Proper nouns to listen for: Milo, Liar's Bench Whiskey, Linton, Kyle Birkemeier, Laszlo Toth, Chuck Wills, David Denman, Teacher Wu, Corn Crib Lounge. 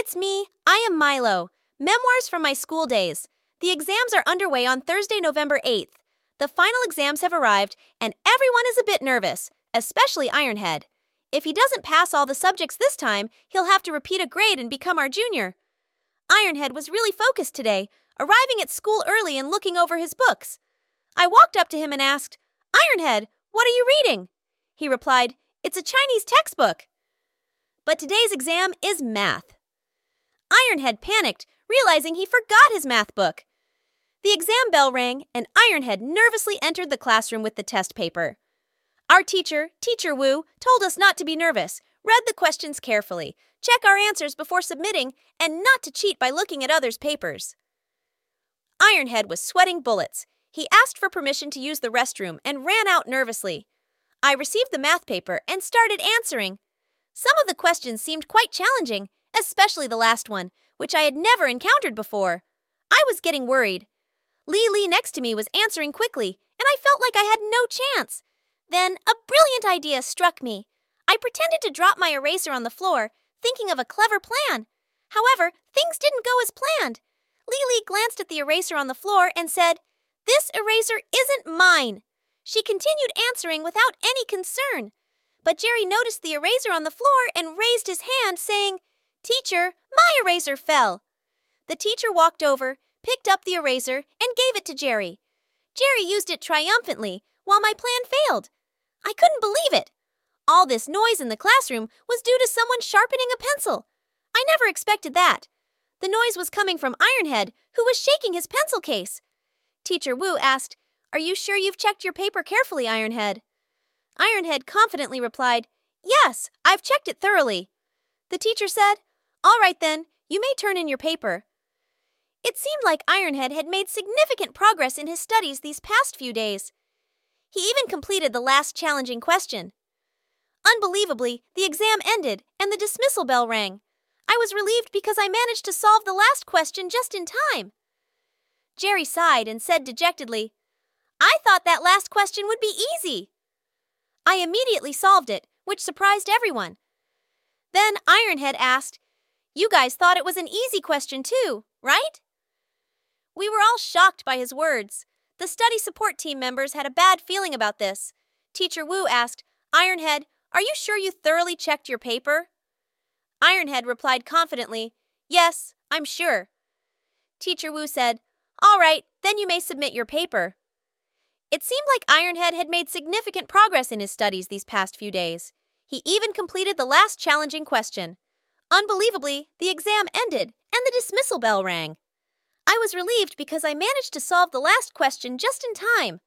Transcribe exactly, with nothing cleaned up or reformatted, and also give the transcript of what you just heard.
It's me. I am Milo. Memoirs from my school days. The exams are underway on Thursday, November eighth. The final exams have arrived, and everyone is a bit nervous, especially Ironhead. If he doesn't pass all the subjects this time, he'll have to repeat a grade and become our junior. Ironhead was really focused today, arriving at school early and looking over his books. I walked up to him and asked, "Ironhead, what are you reading?" He replied, "It's a Chinese textbook." But today's exam is math. Ironhead panicked, realizing he forgot his math book. The exam bell rang, and Ironhead nervously entered the classroom with the test paper. Our teacher, Teacher Wu, told us not to be nervous, read the questions carefully, check our answers before submitting, and not to cheat by looking at others' papers. Ironhead was sweating bullets. He asked for permission to use the restroom and ran out nervously. I received the math paper and started answering. Some of the questions seemed quite challenging, especially the last one, which I had never encountered before. I was getting worried. Lee Lee next to me was answering quickly, and I felt like I had no chance. Then a brilliant idea struck me. I pretended to drop my eraser on the floor, thinking of a clever plan. However, things didn't go as planned. Lee Lee glanced at the eraser on the floor and said, "This eraser isn't mine." She continued answering without any concern. But Jerry noticed the eraser on the floor and raised his hand, saying, "Teacher, my eraser fell." The teacher walked over, picked up the eraser, and gave it to Jerry. Jerry used it triumphantly, while my plan failed. I couldn't believe it. All this noise in the classroom was due to someone sharpening a pencil. I never expected that. The noise was coming from Ironhead, who was shaking his pencil case. Teacher Wu asked, "Are you sure you've checked your paper carefully, Ironhead?" Ironhead confidently replied, "Yes, I've checked it thoroughly." The teacher said, "All right then, you may turn in your paper." It seemed like Ironhead had made significant progress in his studies these past few days. He even completed the last challenging question. Unbelievably, the exam ended and the dismissal bell rang. I was relieved because I managed to solve the last question just in time. Jerry sighed and said dejectedly, "I thought that last question would be easy." I immediately solved it, which surprised everyone. Then Ironhead asked, "You guys thought it was an easy question too, right?" We were all shocked by his words. The study support team members had a bad feeling about this. Teacher Wu asked, "Ironhead, are you sure you thoroughly checked your paper?" Ironhead replied confidently, "Yes, I'm sure." Teacher Wu said, "All right, then you may submit your paper." It seemed like Ironhead had made significant progress in his studies these past few days. He even completed the last challenging question. Unbelievably, the exam ended and the dismissal bell rang. I was relieved because I managed to solve the last question just in time.